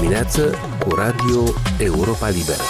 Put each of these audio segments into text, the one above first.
dimineață cu Radio Europa Liberă.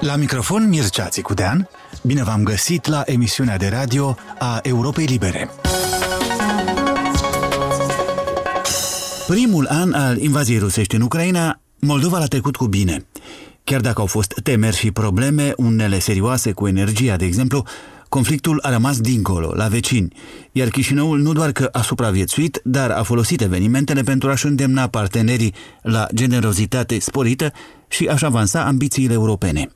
La microfon Mircea Țicudean, bine v-am găsit la emisiunea de radio a Europei Libere. Primul an al invaziei rusești în Ucraina, Moldova l-a trecut cu bine. Chiar dacă au fost temeri și probleme, unele serioase cu energia, de exemplu, conflictul a rămas dincolo, la vecini, iar Chișinăul nu doar că a supraviețuit, dar a folosit evenimentele pentru a-și îndemna partenerii la generozitate sporită și a-și avansa ambițiile europene.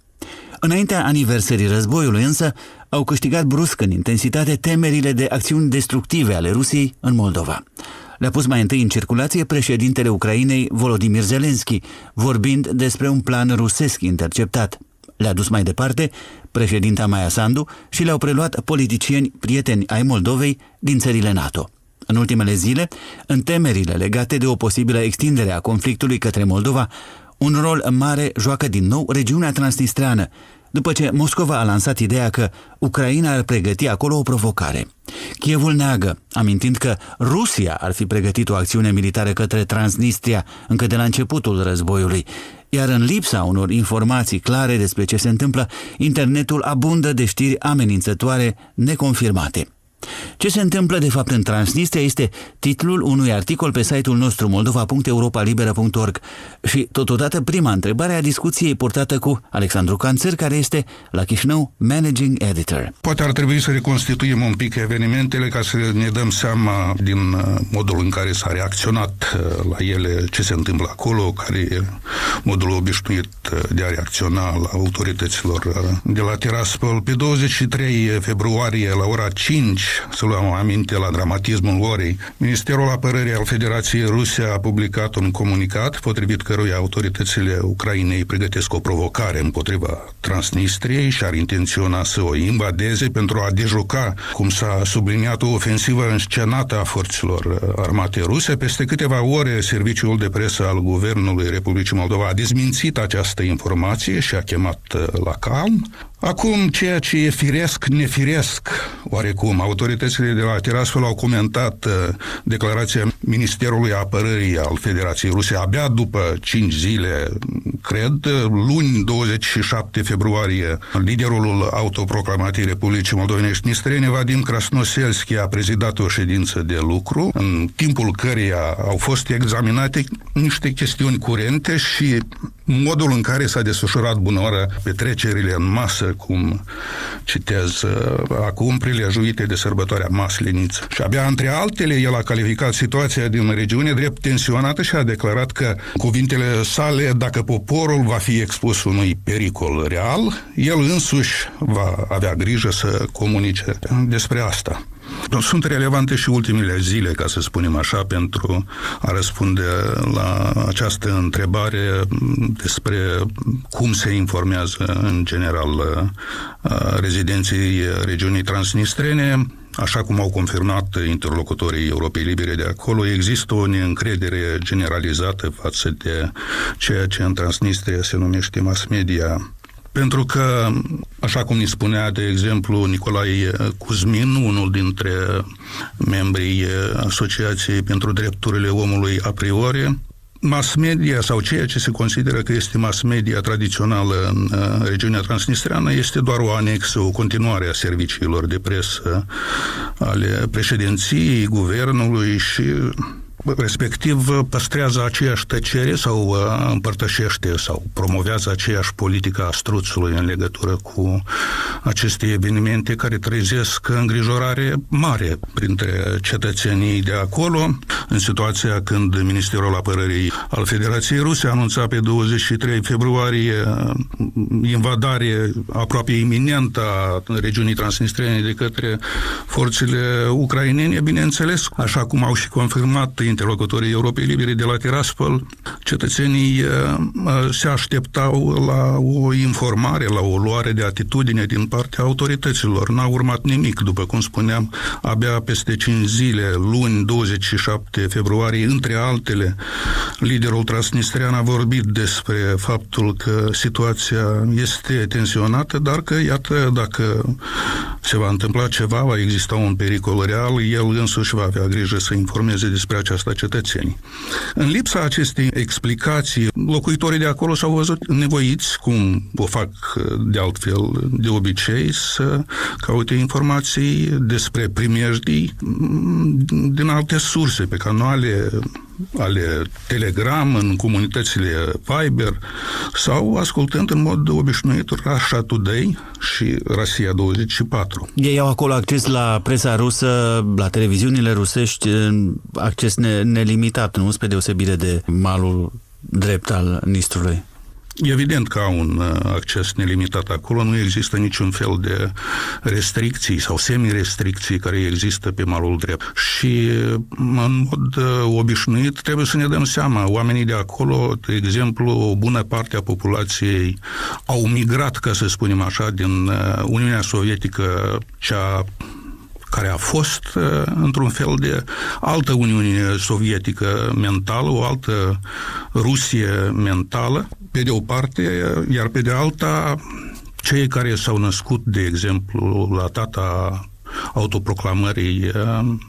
Înaintea aniversării războiului însă, au câștigat brusc în intensitate temerile de acțiuni destructive ale Rusiei în Moldova. Le-a pus mai întâi în circulație președintele Ucrainei Volodymyr Zelensky, vorbind despre un plan rusesc interceptat. Le-a dus mai departe președinta Maia Sandu și le-au preluat politicieni prieteni ai Moldovei din țările NATO. În ultimele zile, în temerile legate de o posibilă extindere a conflictului către Moldova, un rol mare joacă din nou regiunea transnistreană, după ce Moscova a lansat ideea că Ucraina ar pregăti acolo o provocare. Kievul neagă, amintind că Rusia ar fi pregătit o acțiune militară către Transnistria încă de la începutul războiului, iar în lipsa unor informații clare despre ce se întâmplă, internetul abundă de știri amenințătoare neconfirmate. Ce se întâmplă de fapt în Transnistria este titlul unui articol pe site-ul nostru moldova.europalibera.org și totodată prima întrebare a discuției purtată cu Alexandru Canțîr, care este la Chișinău managing editor. Poate ar trebui să reconstituim un pic evenimentele ca să ne dăm seama din modul în care s-a reacționat la ele, ce se întâmplă acolo, care e modul obișnuit de a reacționa la autorităților de la Tiraspol. Pe 23 februarie la ora 5, să luăm aminte la dramatismul orei, Ministerul Apărării al Federației Ruse a publicat un comunicat potrivit căruia autoritățile Ucrainei pregătesc o provocare împotriva Transnistriei și ar intenționa să o invadeze pentru a dejuca, cum s-a subliniat, o ofensivă înscenată a forțelor armate ruse. Peste câteva ore, serviciul de presă al Guvernului Republicii Moldova a dezmințit această informație și a chemat la calm. Acum, ceea ce e firesc, nefiresc, oarecum, autoritățile de la Tiraspol au comentat declarația Ministerului Apărării al Federației Ruse abia după 5 zile, cred, luni 27 februarie. Liderul autoproclamatei Republicii Moldovenești Nistrene, Vadim Krasnoselski, a prezidat o ședință de lucru, în timpul căreia au fost examinate niște chestiuni curente și modul în care s-a desfășurat bunăoară petrecerile în masă, cum citez acum, prilejuite de sărbătoarea Masleniță. Și abia între altele, el a calificat situația din regiune drept tensionată și a declarat că, cuvintele sale, dacă poporul va fi expus unui pericol real, el însuși va avea grijă să comunice despre asta. Sunt relevante și ultimele zile, ca să spunem așa, pentru a răspunde la această întrebare despre cum se informează în general rezidenții regiunii transnistrene. Așa cum au confirmat interlocutorii Europei Libere de acolo, există o neîncredere generalizată față de ceea ce în Transnistria se numește mass media. Pentru că, așa cum ne spunea, de exemplu, Nicolae Cuzmin, unul dintre membrii Asociației pentru Drepturile Omului a priori, mass media, sau ceea ce se consideră că este mass media tradițională în regiunea transnistreană, este doar o anexă, o continuare a serviciilor de presă ale președinției, guvernului și respectiv păstrează aceeași tăcere sau împărtășește sau promovează aceeași politică a struțului în legătură cu aceste evenimente care trezesc îngrijorare mare printre cetățenii de acolo. În situația când Ministerul Apărării al Federației Ruse a anunțat pe 23 februarie invadare aproape iminentă a regiunii transnistrene de către forțele ucrainene, bineînțeles, așa cum au și confirmat interlocutorii Europei Libere de la Tiraspol, cetățenii se așteptau la o informare, la o luare de atitudine din partea autorităților. N-a urmat nimic, după cum spuneam, abia peste 5 zile, luni 27 februarie, între altele, liderul transnistrean a vorbit despre faptul că situația este tensionată, dar că, iată, dacă se va întâmpla ceva, va exista un pericol real, el însuși va avea grijă să informeze despre această asta cetățenii. În lipsa acestei explicații, locuitorii de acolo s-au văzut nevoiți, cum o fac de altfel de obicei, să caute informații despre primejdii din alte surse, pe canale ale Telegram, în comunitățile Viber, sau ascultând în mod obișnuit Russia Today și Russia 24. Ei au acolo acces la presa rusă, la televiziunile rusești, acces nelimitat, nu? Spre deosebire de malul drept al Nistrului. Evident că au un acces nelimitat acolo, nu există niciun fel de restricții sau semi-restricții care există pe malul drept. Și în mod obișnuit trebuie să ne dăm seama, oamenii de acolo, de exemplu, o bună parte a populației au migrat, ca să spunem așa, din Uniunea Sovietică, cea care a fost într-un fel de altă Uniune Sovietică mentală, o altă Rusie mentală, pe de o parte, iar pe de alta, cei care s-au născut, de exemplu, la data autoproclamării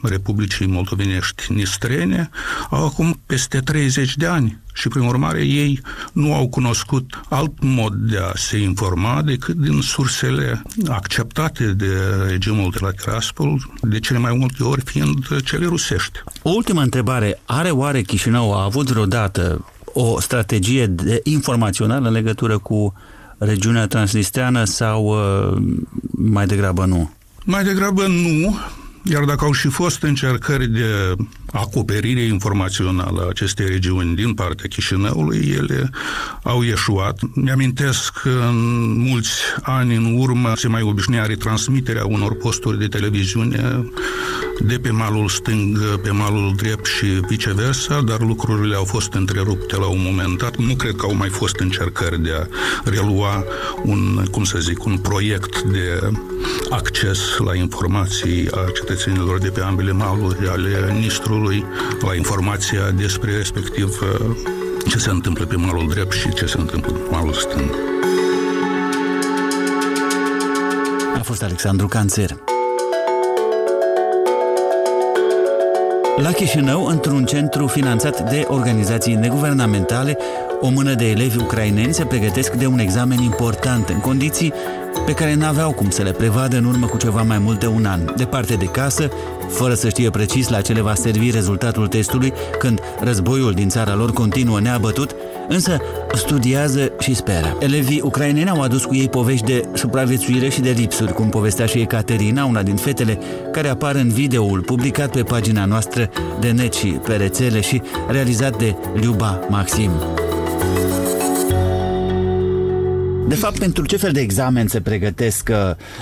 Republicii Moldovenești Nistrene, au acum peste 30 de ani și, prin urmare, ei nu au cunoscut alt mod de a se informa decât din sursele acceptate de regimul de la Tiraspol, de cele mai multe ori fiind cele rusești. O ultimă întrebare. Are oare Chișinău a avut vreodată o strategie informațională în legătură cu regiunea transnistreană sau mai degrabă nu? Mai degrabă nu, iar dacă au și fost încercări de acoperire informațională a acestei regiuni din partea Chișinăului, ele au ieșuat. Mi-amintesc că în mulți ani în urmă se mai obișnuia retransmiterea unor posturi de televiziune de pe malul stâng, pe malul drept și viceversa, dar lucrurile au fost întrerupte la un moment dat. Nu cred că au mai fost încercări de a relua un proiect de acces la informații a cetățenilor de pe ambele maluri ale Nistrului, la informația despre respectiv ce se întâmplă pe malul drept și ce se întâmplă pe malul stâng. A fost Alexandru Canțîr. La Chișinău, într-un centru finanțat de organizații neguvernamentale, o mână de elevi ucraineni se pregătesc de un examen important, în condiții pe care n-aveau cum să le prevadă în urmă cu ceva mai mult de un an. Departe de casă, fără să știe precis la ce le va servi rezultatul testului, când războiul din țara lor continuă neabătut, însă studiază și speră. Elevii ucraineni au adus cu ei povești de supraviețuire și de lipsuri, cum povestea și Ecaterina, una din fetele care apar în videoul publicat pe pagina noastră de net și pe rețele și realizat de Liuba Maxim. De fapt, pentru ce fel de examen se pregătesc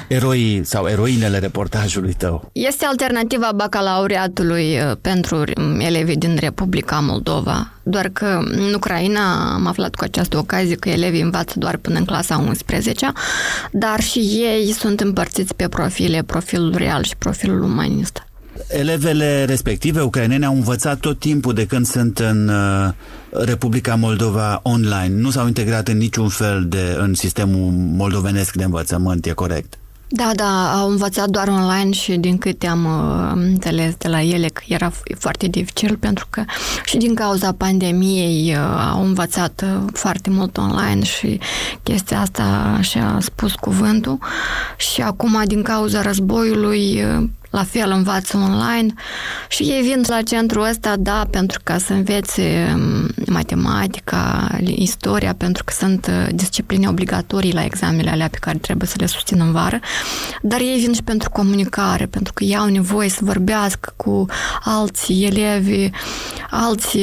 eroii sau eroinele reportajului tău? Este alternativa bacalaureatului pentru elevii din Republica Moldova. Doar că în Ucraina am aflat cu această ocazie că elevii învață doar până în clasa 11-a, dar și ei sunt împărțiți pe profile, profilul real și profilul umanist. Elevele respective ucrainene au învățat tot timpul de când sunt în Republica Moldova online. Nu s-au integrat în niciun fel în sistemul moldovenesc de învățământ, e corect? Da, au învățat doar online și din câte am înțeles de la ele că era foarte dificil, pentru că și din cauza pandemiei au învățat foarte mult online și chestia asta și-a spus cuvântul. Și acum, din cauza războiului, la fel învață online și ei vin la centrul ăsta, da, pentru ca să învețe matematica, istoria, pentru că sunt discipline obligatorii la examenele alea pe care trebuie să le susțin în vară, dar ei vin și pentru comunicare, pentru că ei au nevoie să vorbească cu alți elevi, alți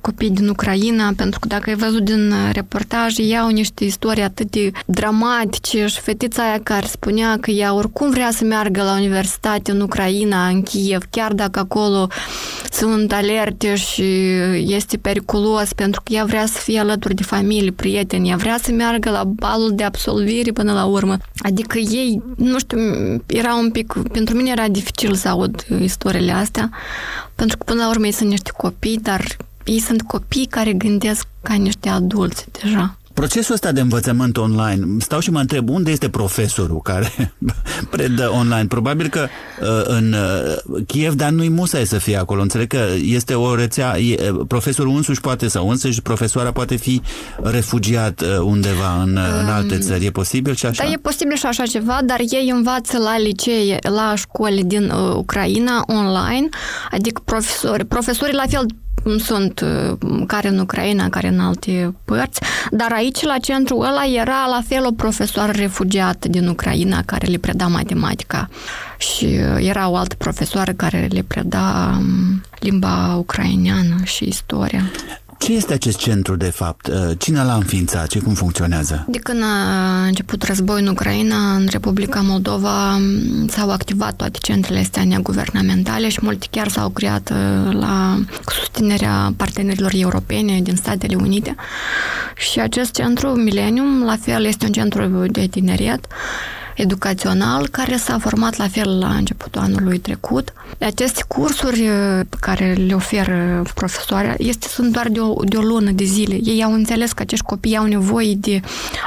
copii din Ucraina, pentru că dacă ai văzut din reportaj, ei au niște istorii atât de dramatice și fetița aia care spunea că ea oricum vrea să meargă la universitate în Ucraina, în Kiev, chiar dacă acolo sunt alerte și este periculos, pentru că ea vrea să fie alături de familie, prieteni, ea vrea să meargă la balul de absolvire până la urmă. Adică ei, nu știu, era un pic, pentru mine era dificil să aud istoriile astea, pentru că până la urmă ei sunt niște copii, dar ei sunt copii care gândesc ca niște adulți deja. Procesul ăsta de învățământ online, stau și mă întreb unde este profesorul care predă online. Probabil că în Kiev, dar nu-i musai să fie acolo. Înțeleg că este o rețea, profesorul însuși poate, sau însăși profesoara poate fi refugiat undeva în alte țări. E posibil și așa? Da, e posibil și așa ceva, dar ei învață la licee, la școli din Ucraina online, adică profesorii la fel sunt care în Ucraina, care în alte părți, dar aici la centru ăla era la fel o profesoară refugiată din Ucraina care le preda matematica și era o altă profesoară care le preda limba ucraineană și istoria. Ce este acest centru, de fapt? Cine l-a înființat? Cum funcționează? De când a început războiul în Ucraina, în Republica Moldova s-au activat toate centrele astea neguvernamentale și multe chiar s-au creat la susținerea partenerilor europene din Statele Unite. Și acest centru, Millennium, la fel este un centru de tineret educațional, care s-a format la fel la începutul anului trecut. Aceste cursuri pe care le oferă profesoarea sunt doar de o lună de zile. Ei au înțeles că acești copii au nevoie de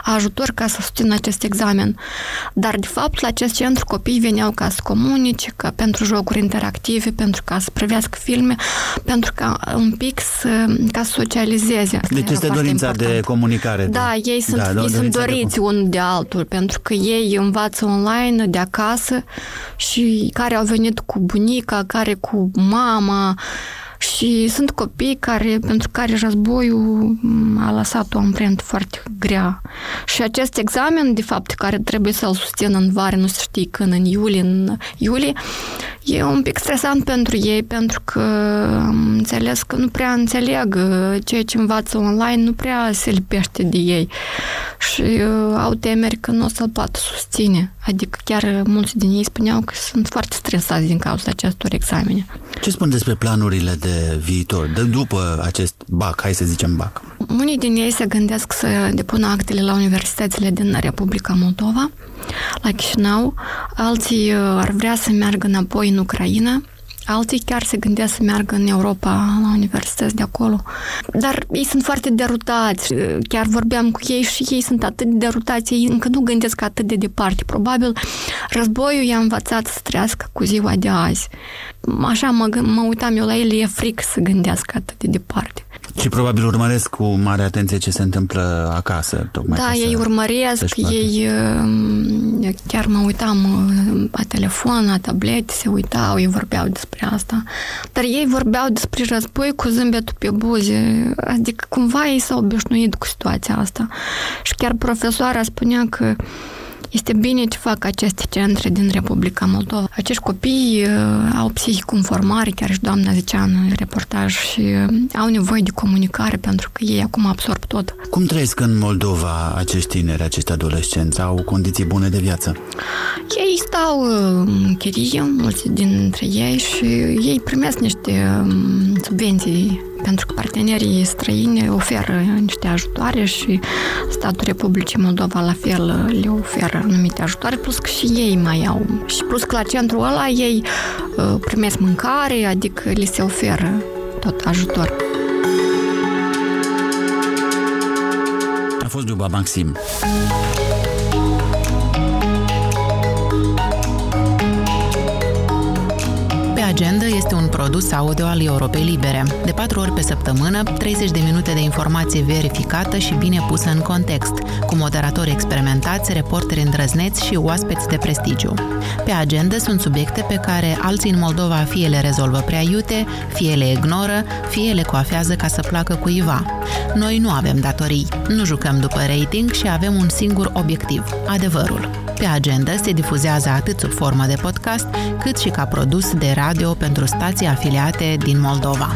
ajutor ca să susțină acest examen. Dar, de fapt, la acest centru copiii veneau ca să comunice, ca pentru jocuri interactive, pentru ca să privească filme, pentru ca un pic să socializeze. Deci este dorința de comunicare. Da, ei sunt doriți unul de altul, pentru că ei învață online, de acasă, și care au venit cu bunica, care cu mama, și sunt copii pentru care războiul a lăsat o amprentă foarte grea. Și acest examen, de fapt, care trebuie să-l susțină în vară, nu se știe când, în iulie, e un pic stresant pentru ei, pentru că înțeles că nu prea înțeleg ceea ce învață online, nu prea se lipește de ei și au temeri că nu o să-l poată susține. Adică chiar mulți din ei spuneau că sunt foarte stresați din cauza acestor examene. Ce spun despre planurile de viitor, după acest BAC, hai să zicem BAC? Unii din ei se gândesc să depună actele la universitățile din Republica Moldova, la Chișinău, alții ar vrea să meargă înapoi în Ucraina, alții chiar se gândesc să meargă în Europa, la universități de acolo. Dar ei sunt foarte derutați. Chiar vorbeam cu ei și ei sunt atât de derutați, ei încă nu gândesc atât de departe. Probabil războiul i-a învățat să trăiască cu ziua de azi. Așa mă uitam eu la ele, e frică să gândească atât de departe. Și probabil urmăresc cu mare atenție ce se întâmplă acasă. Da, ei urmăresc, ei chiar mă uitam la telefon, la tablet, se uitau, ei vorbeau despre asta. Dar ei vorbeau despre război cu zâmbetul pe buze. Adică cumva ei s-au obișnuit cu situația asta. Și chiar profesoara spunea că este bine ce fac aceste centre din Republica Moldova. Acești copii au psihic în formare, chiar și doamna zicea în reportaj, și au nevoie de comunicare pentru că ei acum absorb tot. Cum trăiesc în Moldova acești tineri, acești adolescenți? Au condiții bune de viață? Ei stau în chirie, mulți dintre ei, și ei primesc niște subvenții pentru că partenerii străini oferă niște ajutoare și statul Republicii Moldova la fel le oferă anumite ajutoare, plus că și ei mai au. Și plus că la centrul ăla ei primesc mâncare, adică li se oferă tot ajutor. A fost Liuba Maxim. Agenda este un produs audio al Europei Libere. De 4 ori pe săptămână, 30 de minute de informație verificată și bine pusă în context, cu moderatori experimentați, reporteri îndrăzneți și oaspeți de prestigiu. Pe agenda sunt subiecte pe care alții în Moldova fie le rezolvă prea iute, fie le ignoră, fie le coafează ca să placă cuiva. Noi nu avem datorii, nu jucăm după rating și avem un singur obiectiv, adevărul. Pe agenda se difuzează atât sub formă de podcast, cât și ca produs de radio pentru stații afiliate din Moldova.